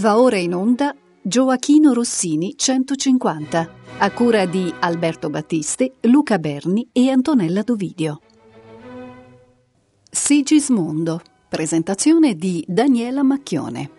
Va ora in onda Gioachino Rossini 150, a cura di Alberto Battisti, Luca Berni e Antonella Dovidio. Sigismondo, presentazione di Daniela Macchione.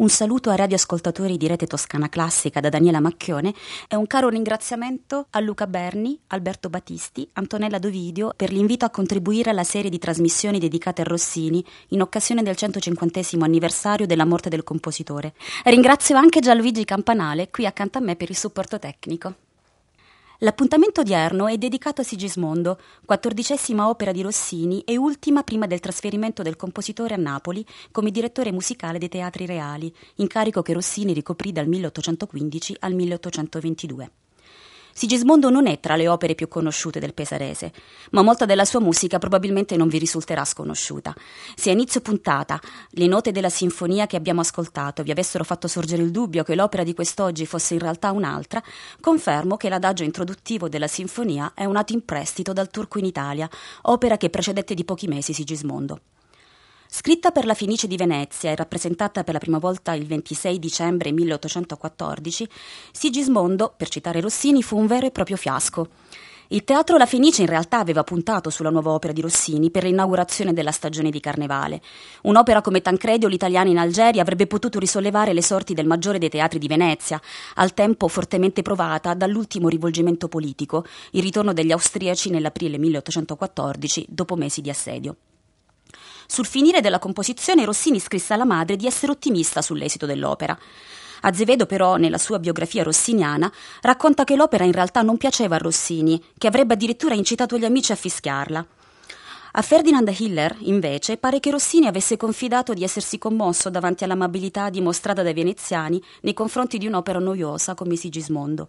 Un saluto ai radioascoltatori di Rete Toscana Classica da Daniela Macchione e un caro ringraziamento a Luca Berni, Alberto Battisti, Antonella Dovidio per l'invito a contribuire alla serie di trasmissioni dedicate a Rossini in occasione del 150° anniversario della morte del compositore. Ringrazio anche Gianluigi Campanale, qui accanto a me, per il supporto tecnico. L'appuntamento odierno è dedicato a Sigismondo, 14ª opera di Rossini e ultima prima del trasferimento del compositore a Napoli come direttore musicale dei Teatri Reali, incarico che Rossini ricoprì dal 1815 al 1822. Sigismondo non è tra le opere più conosciute del pesarese, ma molta della sua musica probabilmente non vi risulterà sconosciuta. Se a inizio puntata le note della sinfonia che abbiamo ascoltato vi avessero fatto sorgere il dubbio che l'opera di quest'oggi fosse in realtà un'altra, confermo che l'adagio introduttivo della sinfonia è un atto in prestito dal Turco in Italia, opera che precedette di pochi mesi Sigismondo. Scritta per La Fenice di Venezia e rappresentata per la prima volta il 26 dicembre 1814, Sigismondo, per citare Rossini, fu un vero e proprio fiasco. Il teatro La Fenice in realtà aveva puntato sulla nuova opera di Rossini per l'inaugurazione della stagione di Carnevale. Un'opera come Tancredi o l'italiano in Algeria avrebbe potuto risollevare le sorti del maggiore dei teatri di Venezia, al tempo fortemente provata dall'ultimo rivolgimento politico, il ritorno degli austriaci nell'aprile 1814, dopo mesi di assedio. Sul finire della composizione Rossini scrisse alla madre di essere ottimista sull'esito dell'opera. Azevedo però, nella sua biografia rossiniana, racconta che l'opera in realtà non piaceva a Rossini, che avrebbe addirittura incitato gli amici a fischiarla. A Ferdinand Hiller, invece, pare che Rossini avesse confidato di essersi commosso davanti all'amabilità dimostrata dai veneziani nei confronti di un'opera noiosa come Sigismondo.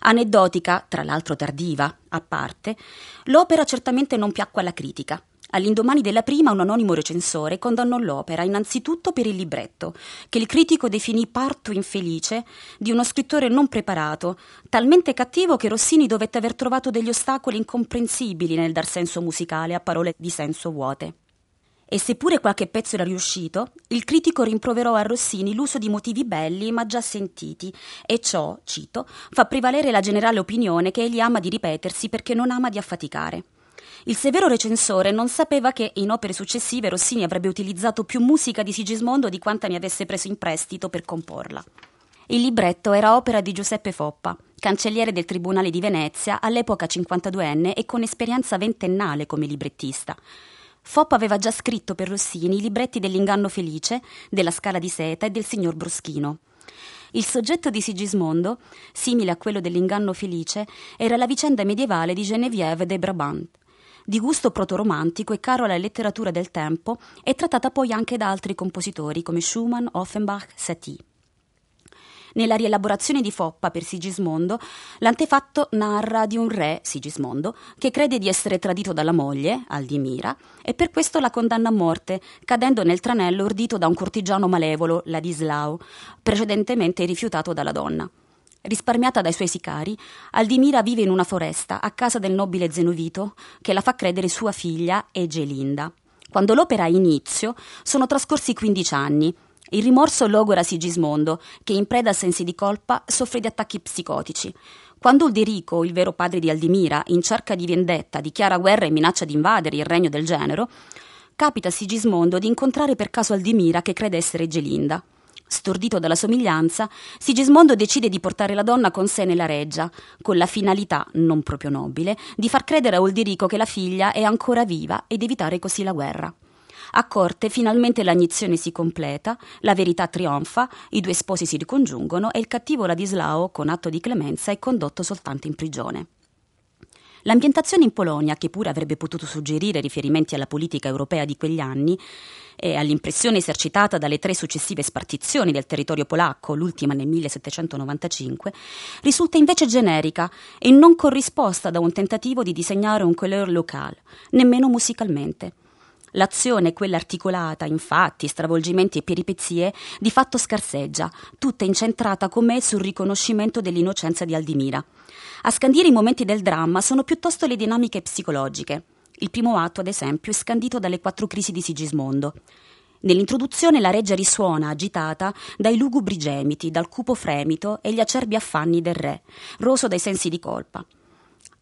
Aneddotica, tra l'altro tardiva, a parte, l'opera certamente non piacque alla critica. All'indomani della prima, un anonimo recensore condannò l'opera innanzitutto per il libretto, che il critico definì parto infelice di uno scrittore non preparato, talmente cattivo che Rossini dovette aver trovato degli ostacoli incomprensibili nel dar senso musicale a parole di senso vuote. E seppure qualche pezzo era riuscito, il critico rimproverò a Rossini l'uso di motivi belli ma già sentiti, e ciò, cito, fa prevalere la generale opinione che egli ama di ripetersi perché non ama di affaticare. Il severo recensore non sapeva che in opere successive Rossini avrebbe utilizzato più musica di Sigismondo di quanta ne avesse preso in prestito per comporla. Il libretto era opera di Giuseppe Foppa, cancelliere del Tribunale di Venezia, all'epoca 52enne e con esperienza ventennale come librettista. Foppa aveva già scritto per Rossini i libretti dell'Inganno Felice, della Scala di Seta e del Signor Bruschino. Il soggetto di Sigismondo, simile a quello dell'Inganno Felice, era la vicenda medievale di Geneviève de Brabant. Di gusto protoromantico e caro alla letteratura del tempo, è trattata poi anche da altri compositori come Schumann, Offenbach, Satie. Nella rielaborazione di Foppa per Sigismondo, l'antefatto narra di un re, Sigismondo, che crede di essere tradito dalla moglie, Aldimira, e per questo la condanna a morte, cadendo nel tranello ordito da un cortigiano malevolo, Ladislao, precedentemente rifiutato dalla donna. Risparmiata dai suoi sicari, Aldimira vive in una foresta a casa del nobile Zenovito che la fa credere sua figlia e Gelinda. Quando l'opera ha inizio sono trascorsi 15 anni. Il rimorso logora Sigismondo che in preda a sensi di colpa soffre di attacchi psicotici. Quando Ulderico, il vero padre di Aldimira, in cerca di vendetta dichiara guerra e minaccia di invadere il regno del genero, capita a Sigismondo di incontrare per caso Aldimira che crede essere Gelinda. Stordito dalla somiglianza, Sigismondo decide di portare la donna con sé nella reggia, con la finalità, non proprio nobile, di far credere a Ulderico che la figlia è ancora viva ed evitare così la guerra. A corte finalmente l'agnizione si completa, la verità trionfa, i due sposi si ricongiungono e il cattivo Ladislao, con atto di clemenza, è condotto soltanto in prigione. L'ambientazione in Polonia, che pure avrebbe potuto suggerire riferimenti alla politica europea di quegli anni e all'impressione esercitata dalle tre successive spartizioni del territorio polacco, l'ultima nel 1795, risulta invece generica e non corrisposta da un tentativo di disegnare un couleur locale, nemmeno musicalmente. L'azione, quella articolata, infatti, stravolgimenti e peripezie, di fatto scarseggia, tutta incentrata com'è sul riconoscimento dell'innocenza di Aldimira. A scandire i momenti del dramma sono piuttosto le dinamiche psicologiche. Il primo atto, ad esempio, è scandito dalle quattro crisi di Sigismondo. Nell'introduzione la reggia risuona, agitata, dai lugubri gemiti, dal cupo fremito e gli acerbi affanni del re, roso dai sensi di colpa.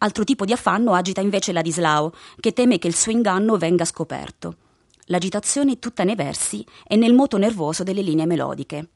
Altro tipo di affanno agita invece Ladislao, che teme che il suo inganno venga scoperto. L'agitazione è tutta nei versi e nel moto nervoso delle linee melodiche.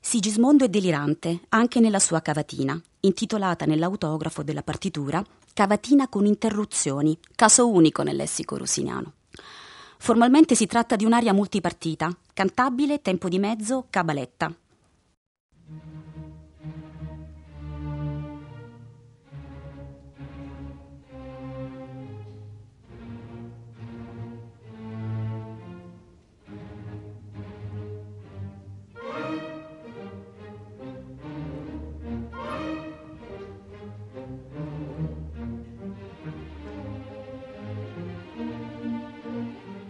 Sigismondo è delirante, anche nella sua cavatina, intitolata nell'autografo della partitura Cavatina con interruzioni, caso unico nel lessico rusiniano. Formalmente si tratta di un'aria multipartita, cantabile, tempo di mezzo, cabaletta.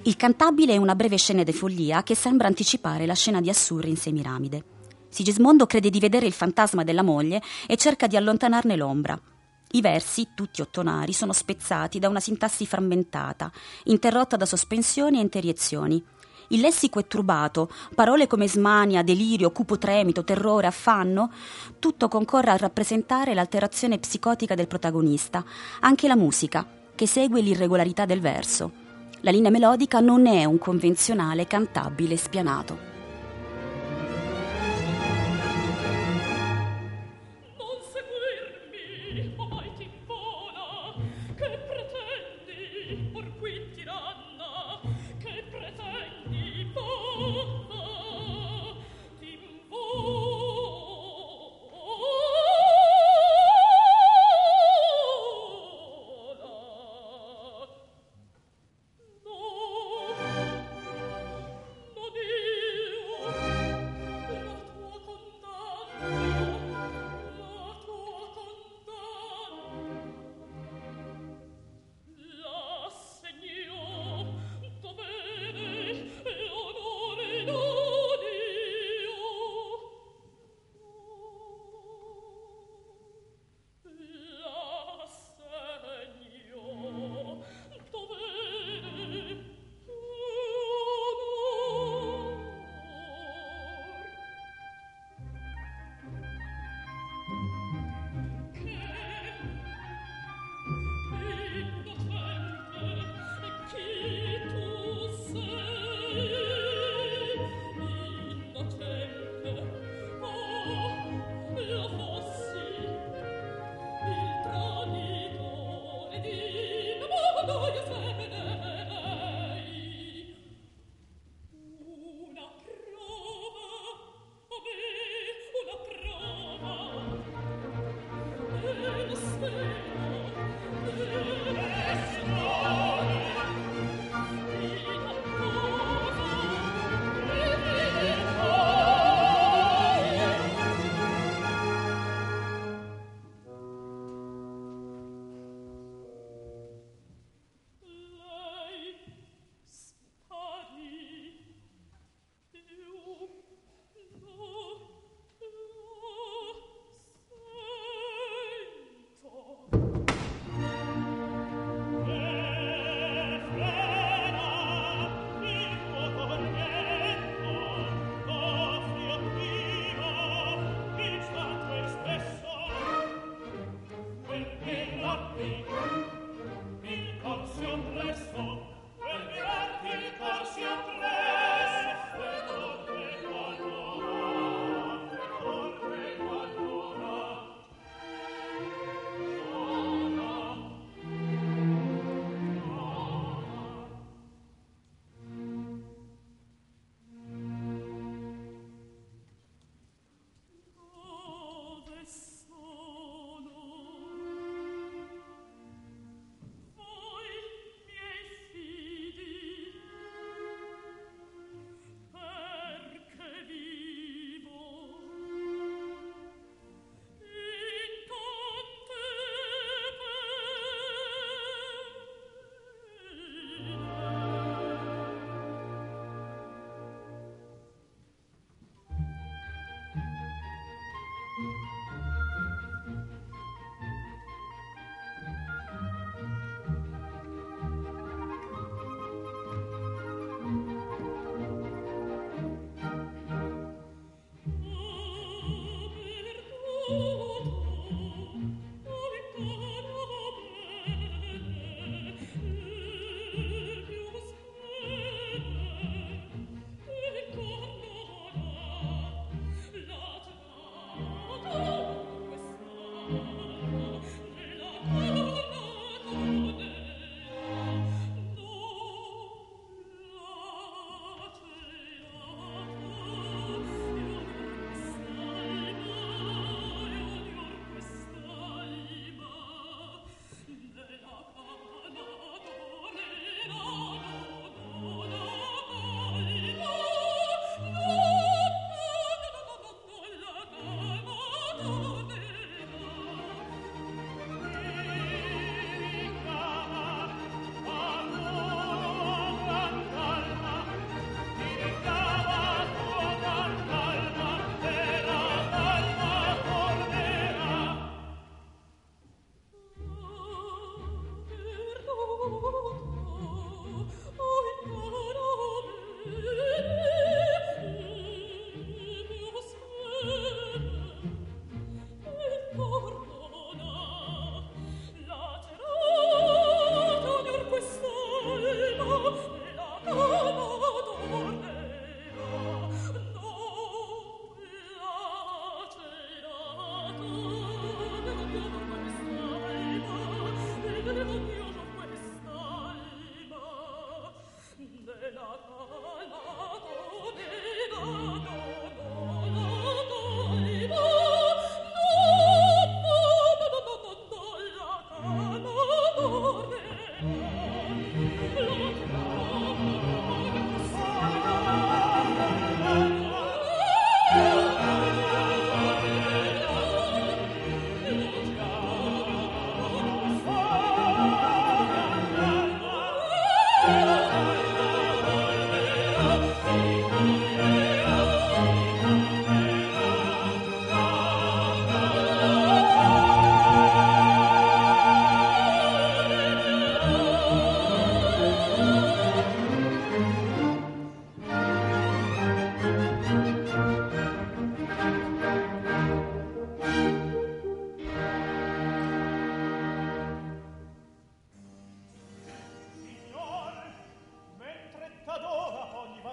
Il cantabile è una breve scena di follia che sembra anticipare la scena di Assurri in Semiramide. Sigismondo crede di vedere il fantasma della moglie e cerca di allontanarne l'ombra. I versi, tutti ottonari, sono spezzati da una sintassi frammentata, interrotta da sospensioni e interiezioni. Il lessico è turbato, parole come smania, delirio, cupo tremito, terrore, affanno, tutto concorre a rappresentare l'alterazione psicotica del protagonista, anche la musica, che segue l'irregolarità del verso. La linea melodica non è un convenzionale cantabile spianato.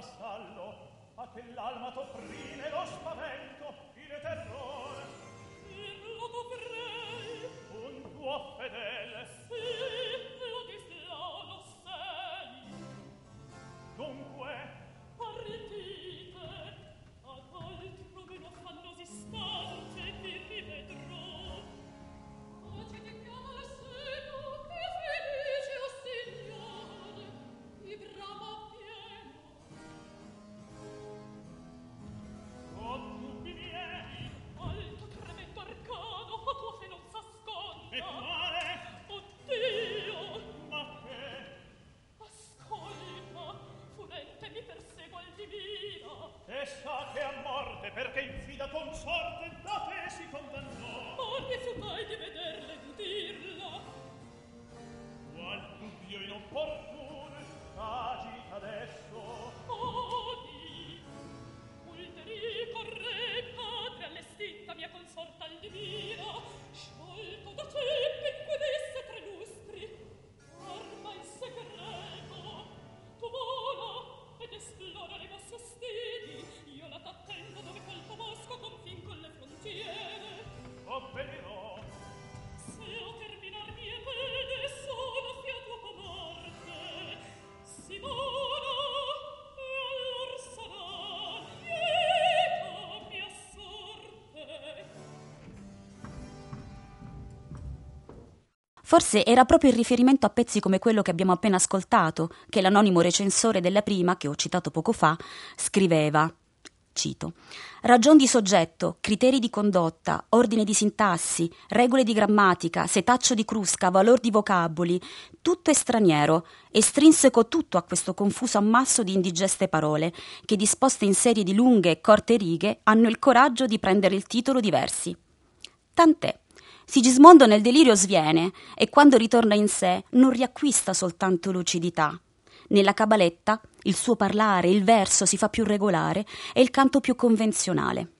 vassallo, a che l'alma t'opprime lo spavento, il terrore. Sì, lo t'opprei. Un tuo fedele. Sì, Ladislao, lo sei. Dunque, partite, ad altro meno fallosi stanze vi rivedrò. Voce di piano le seguo, che felice, o Signore, di brama pieno. O tu mi vieni, alto tremendo arcano, o tua fe non s'asconda. E pare? Oddio! Ma che? Ascolta, furente mi perseguo al divino. E sa che a morte, perché in fida consorte, da te si condannò. O rifiutai di vederla e di dirla. Qual dubbio inopportuno agita adesso. Oh, di Ulderico, re, padre, all'estinta mia consorta al divino, sciolto da ceppi in cui visse 3 lustri, arma in segreto, tu vola ed esplora le vostre stili, io la t'attendo dove col Tomosco confin con le frontiere. Obbelirò. Se ho terminar mie pene, sono fiato a morte, Simona, e allor sarà lieta mia sorte. Forse era proprio il riferimento a pezzi come quello che abbiamo appena ascoltato, che l'anonimo recensore della prima, che ho citato poco fa, scriveva. Cito: ragion di soggetto, criteri di condotta, ordine di sintassi, regole di grammatica, setaccio di crusca, valor di vocaboli, tutto è straniero, estrinseco tutto a questo confuso ammasso di indigeste parole, che disposte in serie di lunghe e corte righe hanno il coraggio di prendere il titolo di versi. Tant'è. Sigismondo nel delirio sviene e quando ritorna in sé non riacquista soltanto lucidità. Nella cabaletta il suo parlare, il verso si fa più regolare e il canto più convenzionale.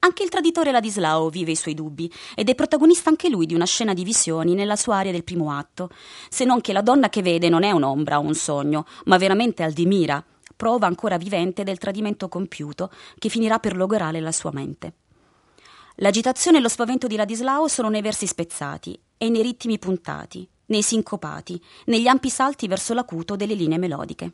Anche il traditore Ladislao vive i suoi dubbi ed è protagonista anche lui di una scena di visioni nella sua area del primo atto, se non che la donna che vede non è un'ombra o un sogno, ma veramente Aldimira, prova ancora vivente del tradimento compiuto che finirà per logorare la sua mente. L'agitazione e lo spavento di Ladislao sono nei versi spezzati e nei ritmi puntati, nei sincopati, negli ampi salti verso l'acuto delle linee melodiche.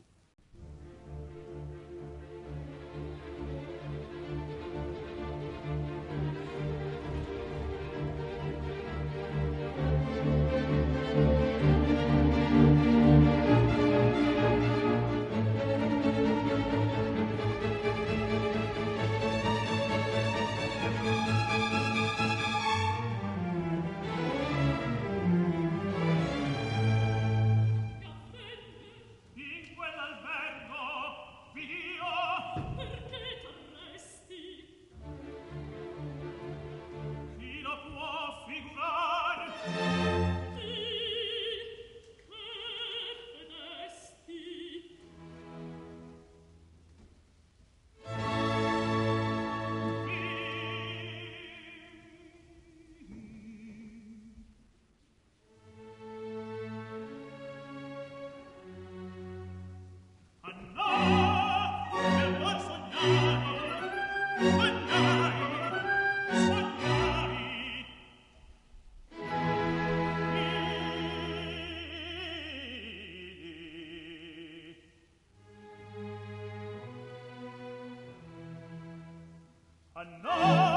Oh,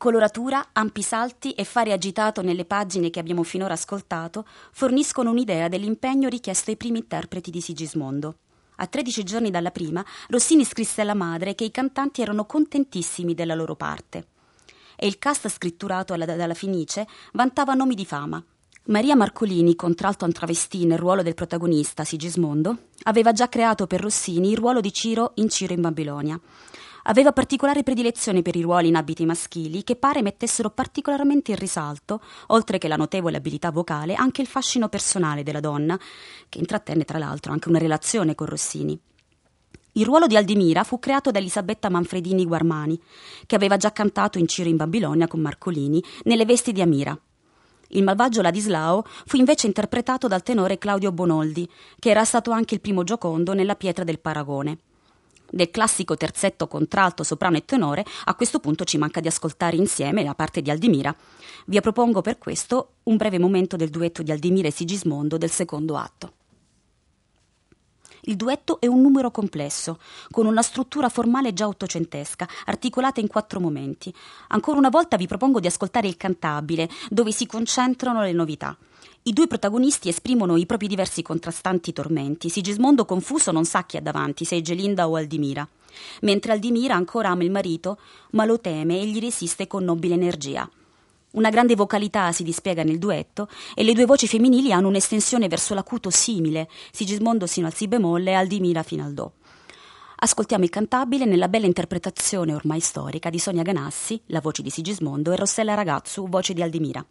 Coloratura, ampi salti e fare agitato nelle pagine che abbiamo finora ascoltato forniscono un'idea dell'impegno richiesto ai primi interpreti di Sigismondo. A 13 giorni dalla prima, Rossini scrisse alla madre che i cantanti erano contentissimi della loro parte. E il cast scritturato dalla Fenice vantava nomi di fama. Maria Marcolini, contralto antravestì nel ruolo del protagonista Sigismondo, aveva già creato per Rossini il ruolo di Ciro in Ciro in Babilonia. Aveva particolare predilezione per i ruoli in abiti maschili che pare mettessero particolarmente in risalto, oltre che la notevole abilità vocale, anche il fascino personale della donna, che intrattenne tra l'altro anche una relazione con Rossini. Il ruolo di Aldimira fu creato da Elisabetta Manfredini Guarmani, che aveva già cantato in Ciro in Babilonia con Marcolini nelle vesti di Amira. Il malvagio Ladislao fu invece interpretato dal tenore Claudio Bonoldi, che era stato anche il primo Giocondo nella Pietra del Paragone. Del classico terzetto contralto, soprano e tenore, a questo punto ci manca di ascoltare insieme la parte di Aldimira. Vi propongo per questo un breve momento del duetto di Aldimira e Sigismondo del secondo atto. Il duetto è un numero complesso, con una struttura formale già ottocentesca, articolata in 4 momenti. Ancora una volta vi propongo di ascoltare il cantabile, dove si concentrano le novità. I due protagonisti esprimono i propri diversi contrastanti tormenti. Sigismondo confuso non sa chi ha davanti, se è Gelinda o Aldimira. Mentre Aldimira ancora ama il marito, ma lo teme e gli resiste con nobile energia. Una grande vocalità si dispiega nel duetto e le due voci femminili hanno un'estensione verso l'acuto simile, Sigismondo sino al si bemolle e Aldimira fino al do. Ascoltiamo il cantabile nella bella interpretazione ormai storica di Sonia Ganassi, la voce di Sigismondo, e Rossella Ragazzo, voce di Aldimira.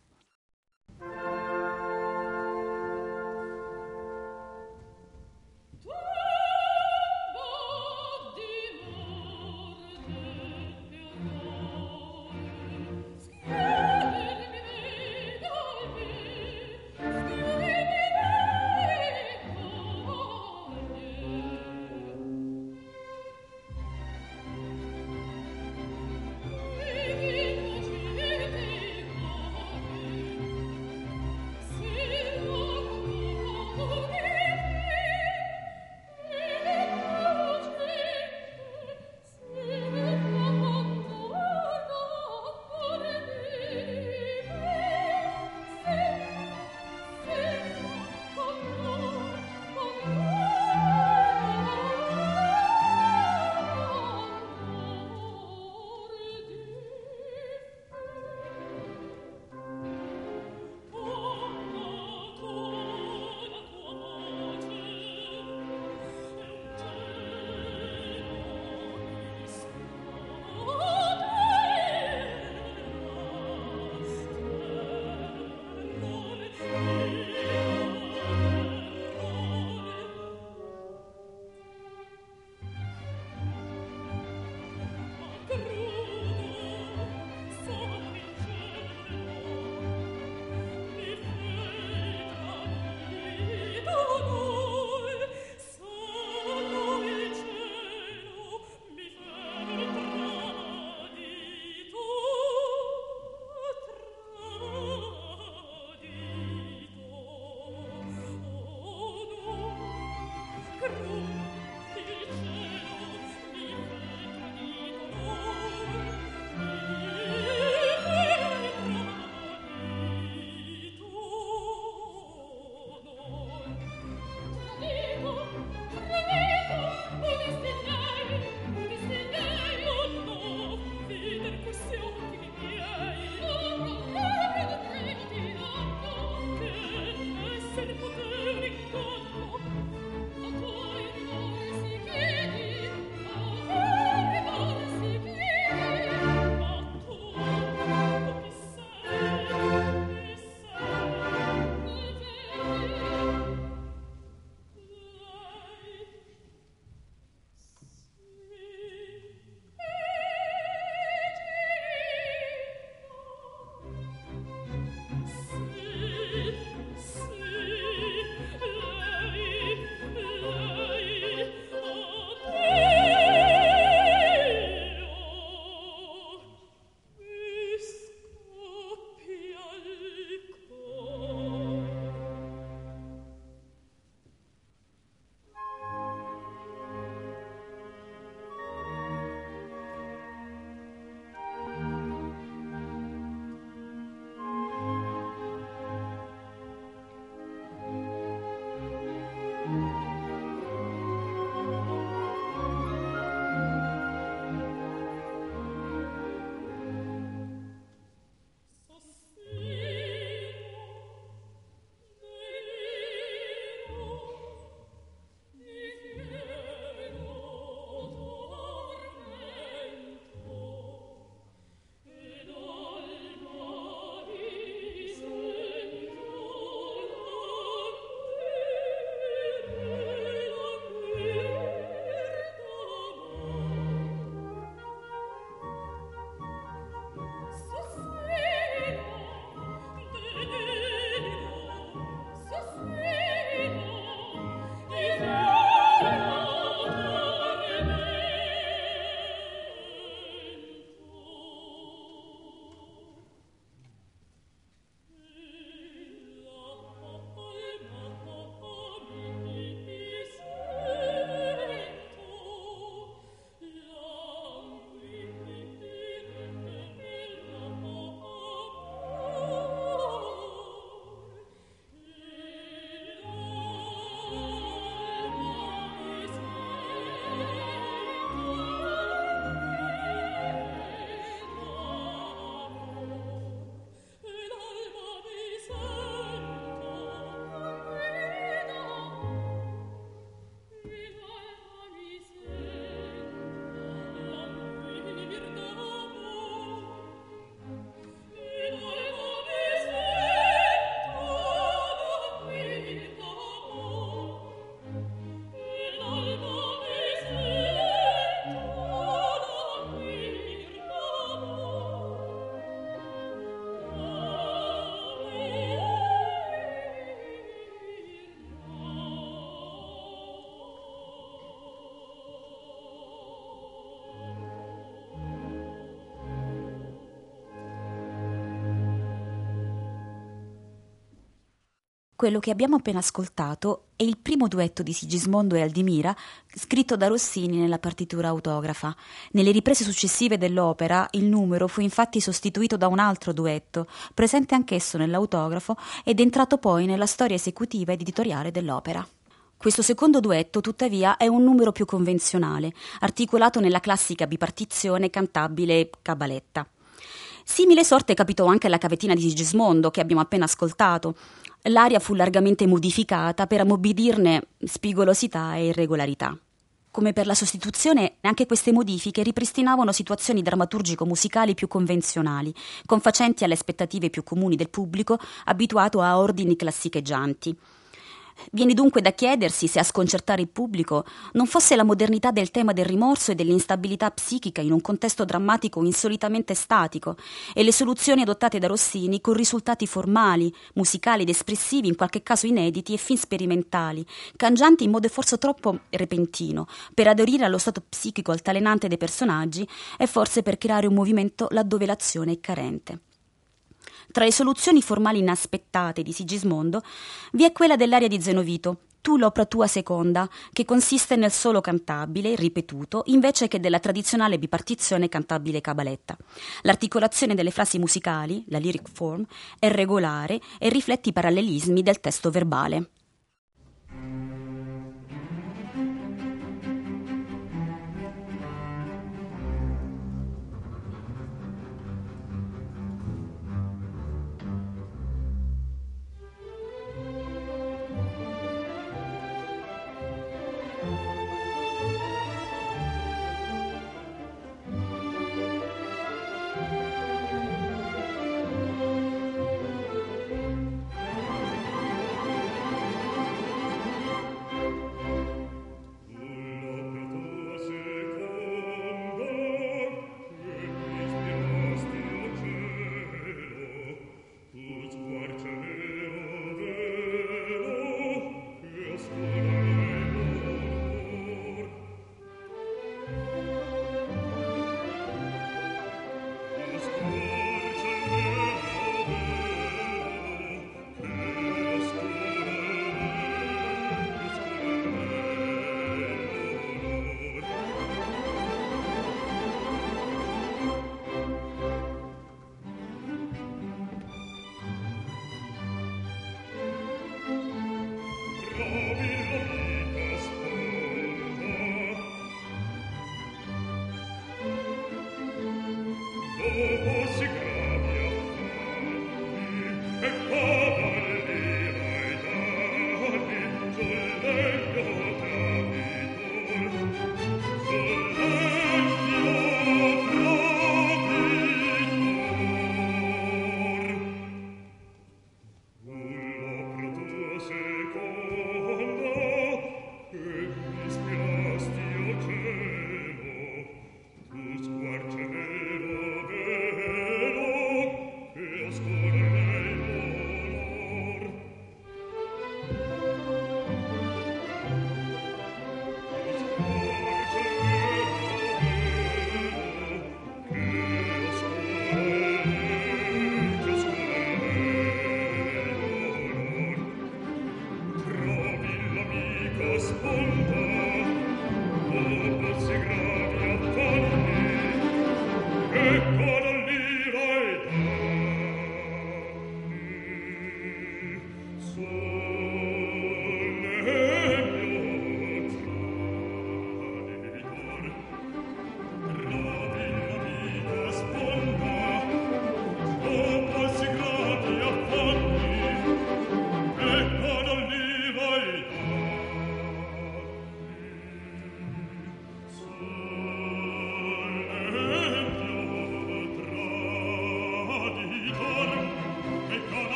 Quello che abbiamo appena ascoltato è il primo duetto di Sigismondo e Aldimira scritto da Rossini nella partitura autografa. Nelle riprese successive dell'opera il numero fu infatti sostituito da un altro duetto, presente anch'esso nell'autografo ed entrato poi nella storia esecutiva ed editoriale dell'opera. Questo secondo duetto, tuttavia, è un numero più convenzionale, articolato nella classica bipartizione cantabile-cabaletta. Simile sorte capitò anche alla cavettina di Sigismondo, che abbiamo appena ascoltato. L'aria fu largamente modificata per ammobbidirne spigolosità e irregolarità. Come per la sostituzione, anche queste modifiche ripristinavano situazioni drammaturgico-musicali più convenzionali, confacenti alle aspettative più comuni del pubblico, abituato a ordini classicheggianti. Viene dunque da chiedersi se a sconcertare il pubblico non fosse la modernità del tema del rimorso e dell'instabilità psichica in un contesto drammatico insolitamente statico e le soluzioni adottate da Rossini con risultati formali, musicali ed espressivi in qualche caso inediti e fin sperimentali, cangianti in modo forse troppo repentino per aderire allo stato psichico altalenante dei personaggi e forse per creare un movimento laddove l'azione è carente. Tra le soluzioni formali inaspettate di Sigismondo vi è quella dell'aria di Zenovito, Tu l'opra tua seconda, che consiste nel solo cantabile, ripetuto, invece che della tradizionale bipartizione cantabile-cabaletta. L'articolazione delle frasi musicali, la lyric form, è regolare e riflette i parallelismi del testo verbale.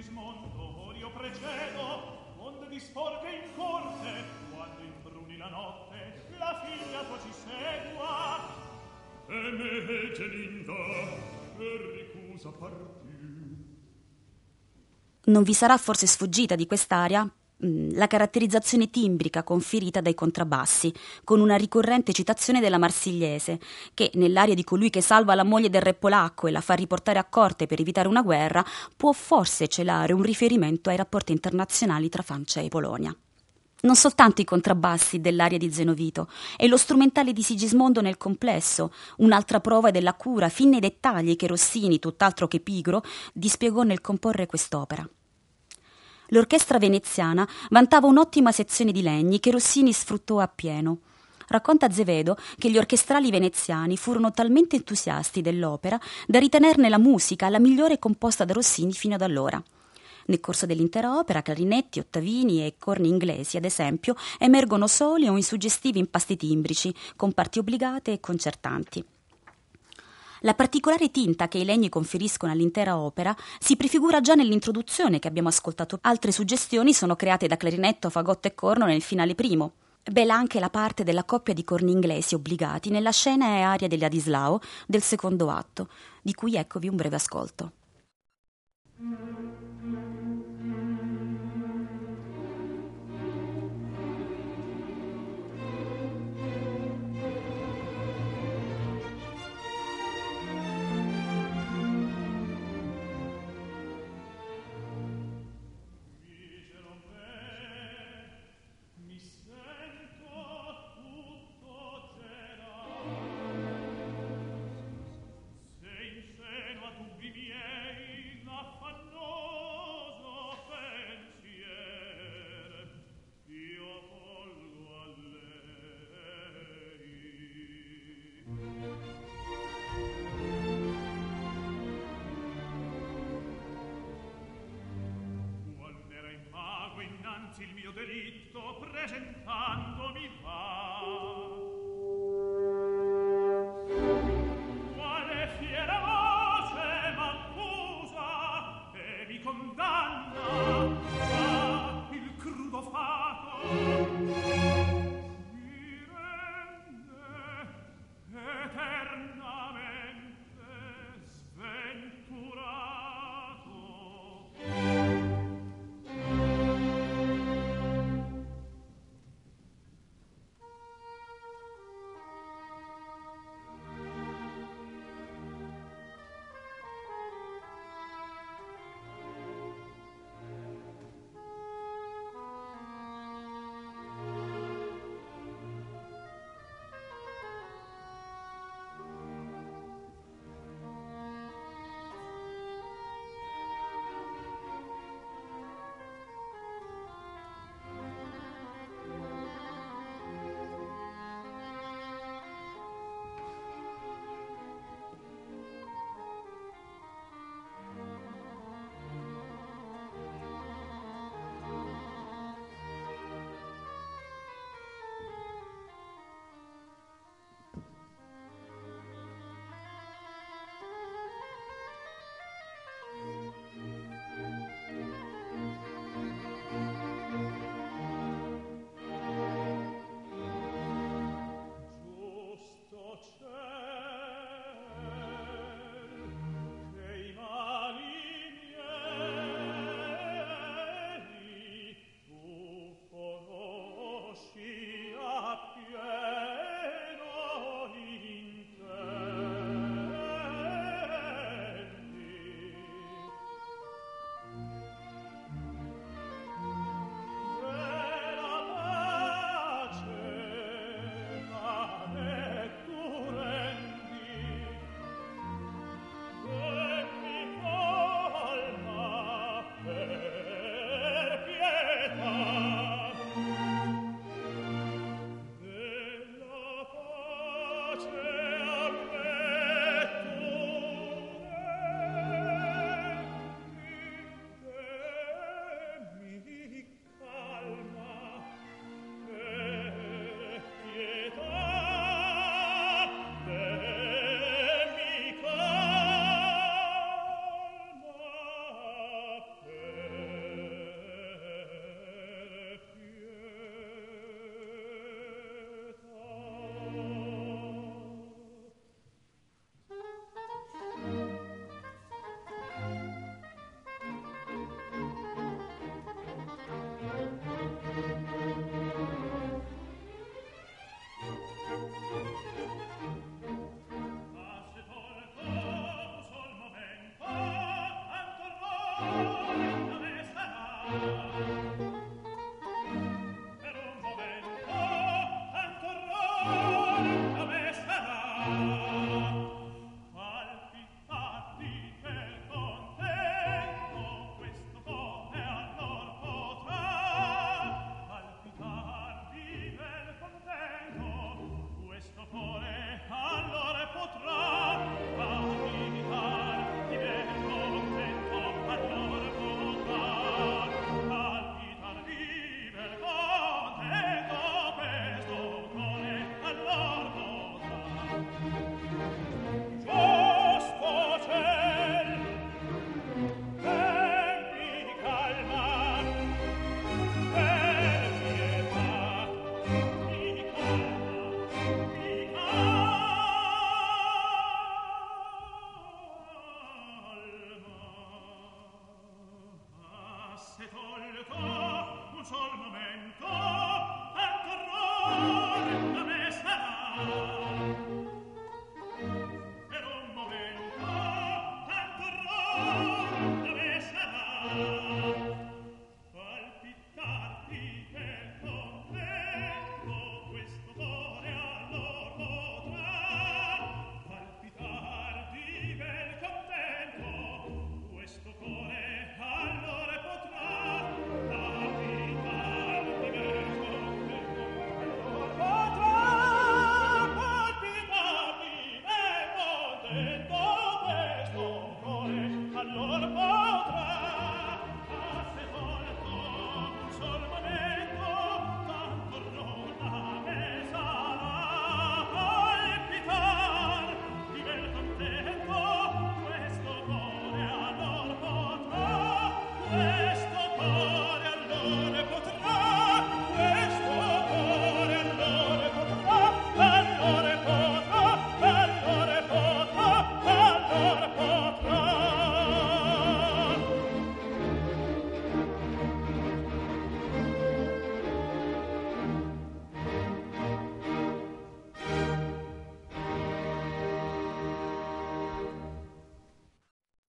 Sigismondo, or io precedo, onde disporche in corte, quando imbruni la notte, la figlia tua ci segua. E me, Gelinda, per ricusa partì. Non vi sarà forse sfuggita di quest'aria la caratterizzazione timbrica conferita dai contrabbassi, con una ricorrente citazione della Marsigliese, che nell'aria di colui che salva la moglie del re polacco e la fa riportare a corte per evitare una guerra, può forse celare un riferimento ai rapporti internazionali tra Francia e Polonia. Non soltanto i contrabbassi dell'aria di Zenovito e lo strumentale di Sigismondo nel complesso, un'altra prova della cura fin nei dettagli che Rossini, tutt'altro che pigro, dispiegò nel comporre quest'opera. L'orchestra veneziana vantava un'ottima sezione di legni che Rossini sfruttò appieno. Racconta Azevedo che gli orchestrali veneziani furono talmente entusiasti dell'opera da ritenerne la musica la migliore composta da Rossini fino ad allora. Nel corso dell'intera opera, clarinetti, ottavini e corni inglesi, ad esempio, emergono soli o in suggestivi impasti timbrici, con parti obbligate e concertanti. La particolare tinta che i legni conferiscono all'intera opera si prefigura già nell'introduzione che abbiamo ascoltato. Altre suggestioni sono create da clarinetto, fagotto e corno nel finale primo. Bella anche la parte della coppia di corni inglesi obbligati nella scena e aria di Ladislao del secondo atto, di cui eccovi un breve ascolto. Il mio delitto presentandomi va. Quale fiera voce m'accusa e mi condanna a il crudo fato mi rende eternamente sventurato.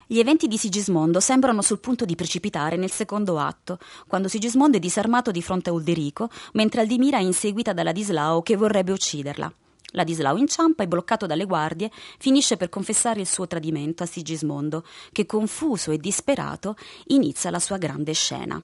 Gli eventi di Sigismondo sembrano sul punto di precipitare nel secondo atto, quando Sigismondo è disarmato di fronte a Ulderico, mentre Aldimira è inseguita da Ladislao che vorrebbe ucciderla. Ladislao inciampa e, bloccato dalle guardie, finisce per confessare il suo tradimento a Sigismondo, che confuso e disperato inizia la sua grande scena.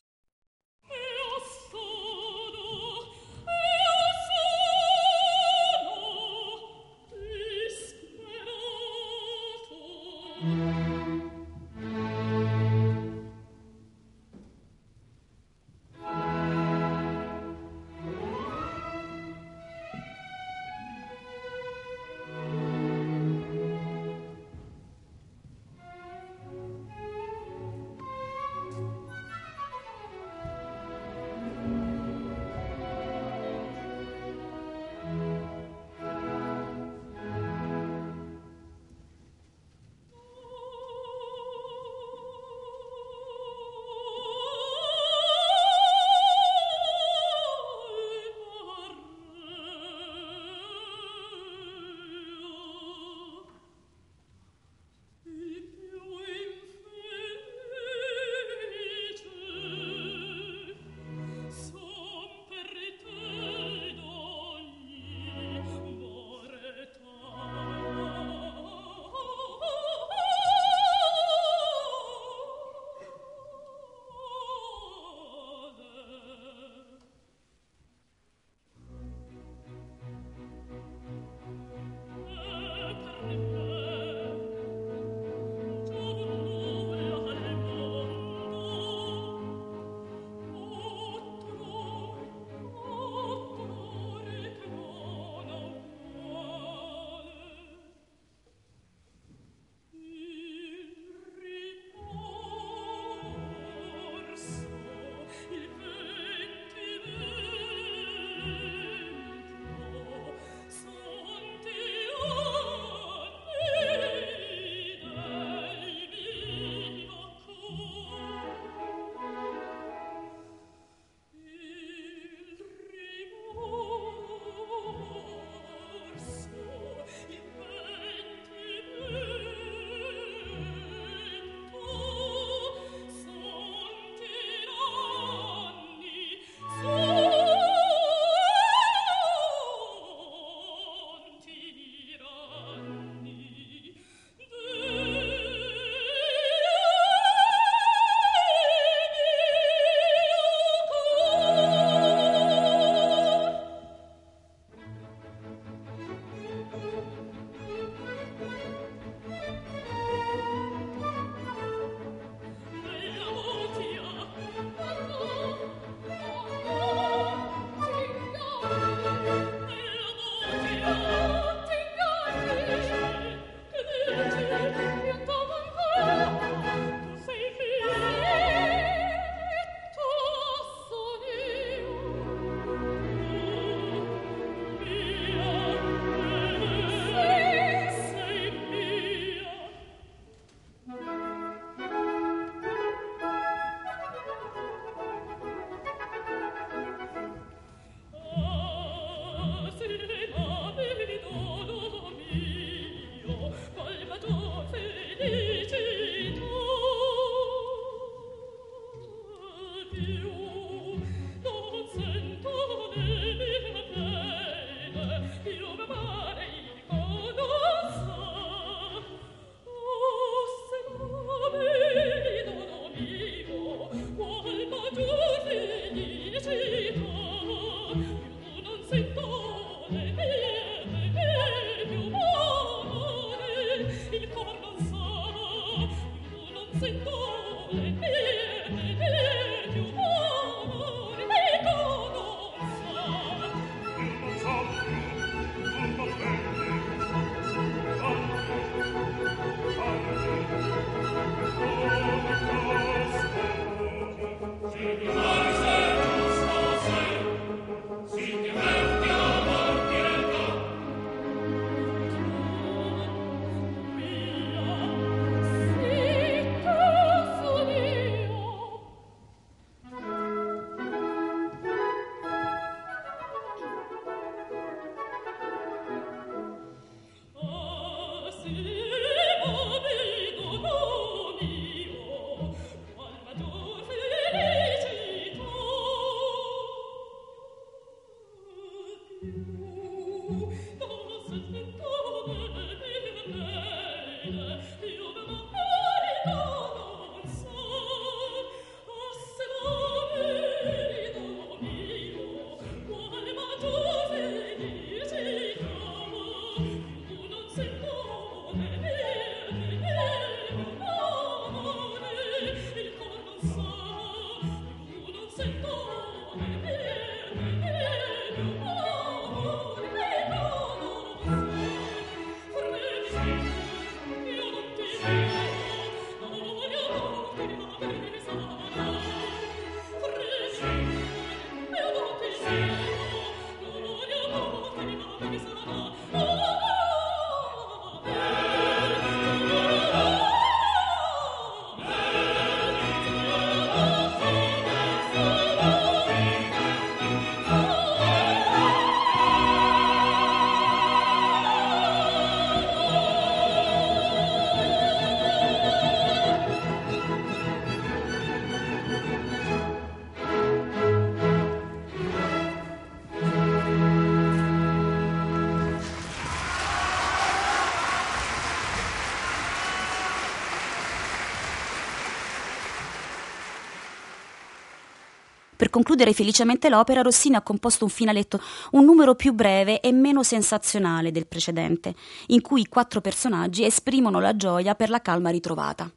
Per concludere felicemente l'opera, Rossini ha composto un finaletto, un numero più breve e meno sensazionale del precedente, in cui i quattro personaggi esprimono la gioia per la calma ritrovata.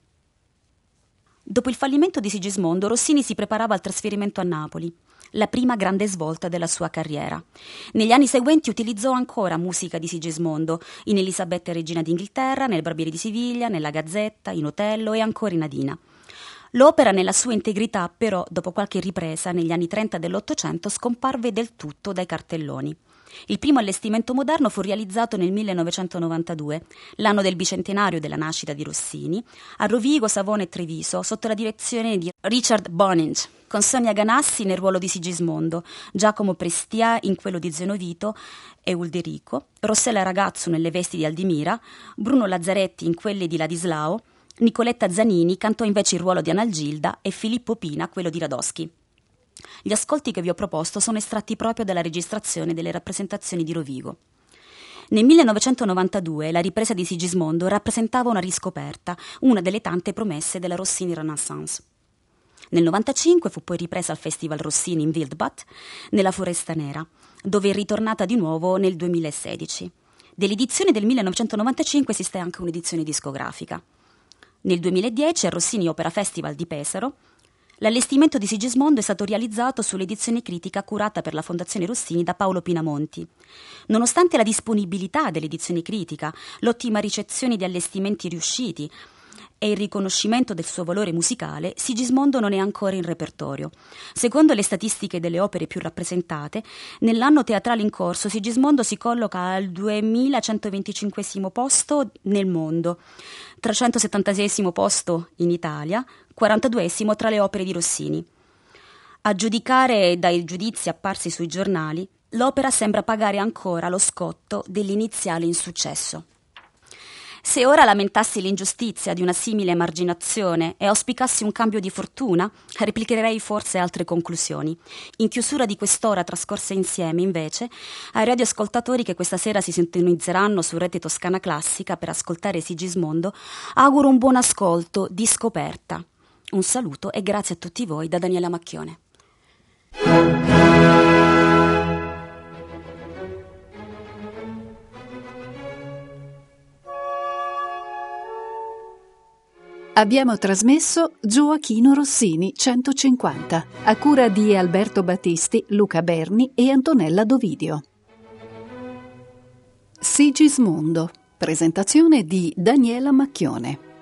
Dopo il fallimento di Sigismondo, Rossini si preparava al trasferimento a Napoli, la prima grande svolta della sua carriera. Negli anni seguenti utilizzò ancora musica di Sigismondo, in Elisabetta Regina d'Inghilterra, nel Barbiere di Siviglia, nella Gazzetta, in Otello e ancora in Adina. L'opera nella sua integrità, però, dopo qualche ripresa negli anni 30 dell'Ottocento, scomparve del tutto dai cartelloni. Il primo allestimento moderno fu realizzato nel 1992, l'anno del bicentenario della nascita di Rossini, a Rovigo, Savona e Treviso, sotto la direzione di Richard Boninge, con Sonia Ganassi nel ruolo di Sigismondo, Giacomo Prestia in quello di Zenovito e Ulderico, Rossella Ragazzo nelle vesti di Aldimira, Bruno Lazzaretti in quelle di Ladislao, Nicoletta Zanini cantò invece il ruolo di Analgilda e Filippo Pina quello di Radoschi. Gli ascolti che vi ho proposto sono estratti proprio dalla registrazione delle rappresentazioni di Rovigo. Nel 1992 la ripresa di Sigismondo rappresentava una riscoperta, una delle tante promesse della Rossini Renaissance. Nel 1995 fu poi ripresa al Festival Rossini in Wildbad, nella Foresta Nera, dove è ritornata di nuovo nel 2016. Dell'edizione del 1995 esiste anche un'edizione discografica. Nel 2010, al Rossini Opera Festival di Pesaro, l'allestimento di Sigismondo è stato realizzato sull'edizione critica curata per la Fondazione Rossini da Paolo Pinamonti. Nonostante la disponibilità dell'edizione critica, l'ottima ricezione di allestimenti riusciti e il riconoscimento del suo valore musicale, Sigismondo non è ancora in repertorio. Secondo le statistiche delle opere più rappresentate, nell'anno teatrale in corso Sigismondo si colloca al 2125 posto nel mondo, 376 posto in Italia, 42esimo tra le opere di Rossini. A giudicare dai giudizi apparsi sui giornali, l'opera sembra pagare ancora lo scotto dell'iniziale insuccesso. Se ora lamentassi l'ingiustizia di una simile emarginazione e auspicassi un cambio di fortuna, replicherei forse altre conclusioni. In chiusura di quest'ora trascorsa insieme, invece, ai radioascoltatori che questa sera si sintonizzeranno su Rete Toscana Classica per ascoltare Sigismondo, auguro un buon ascolto di scoperta. Un saluto e grazie a tutti voi da Daniela Macchione. Abbiamo trasmesso Gioachino Rossini 150, a cura di Alberto Battisti, Luca Berni e Antonella Dovidio. Sigismondo, presentazione di Daniela Macchione.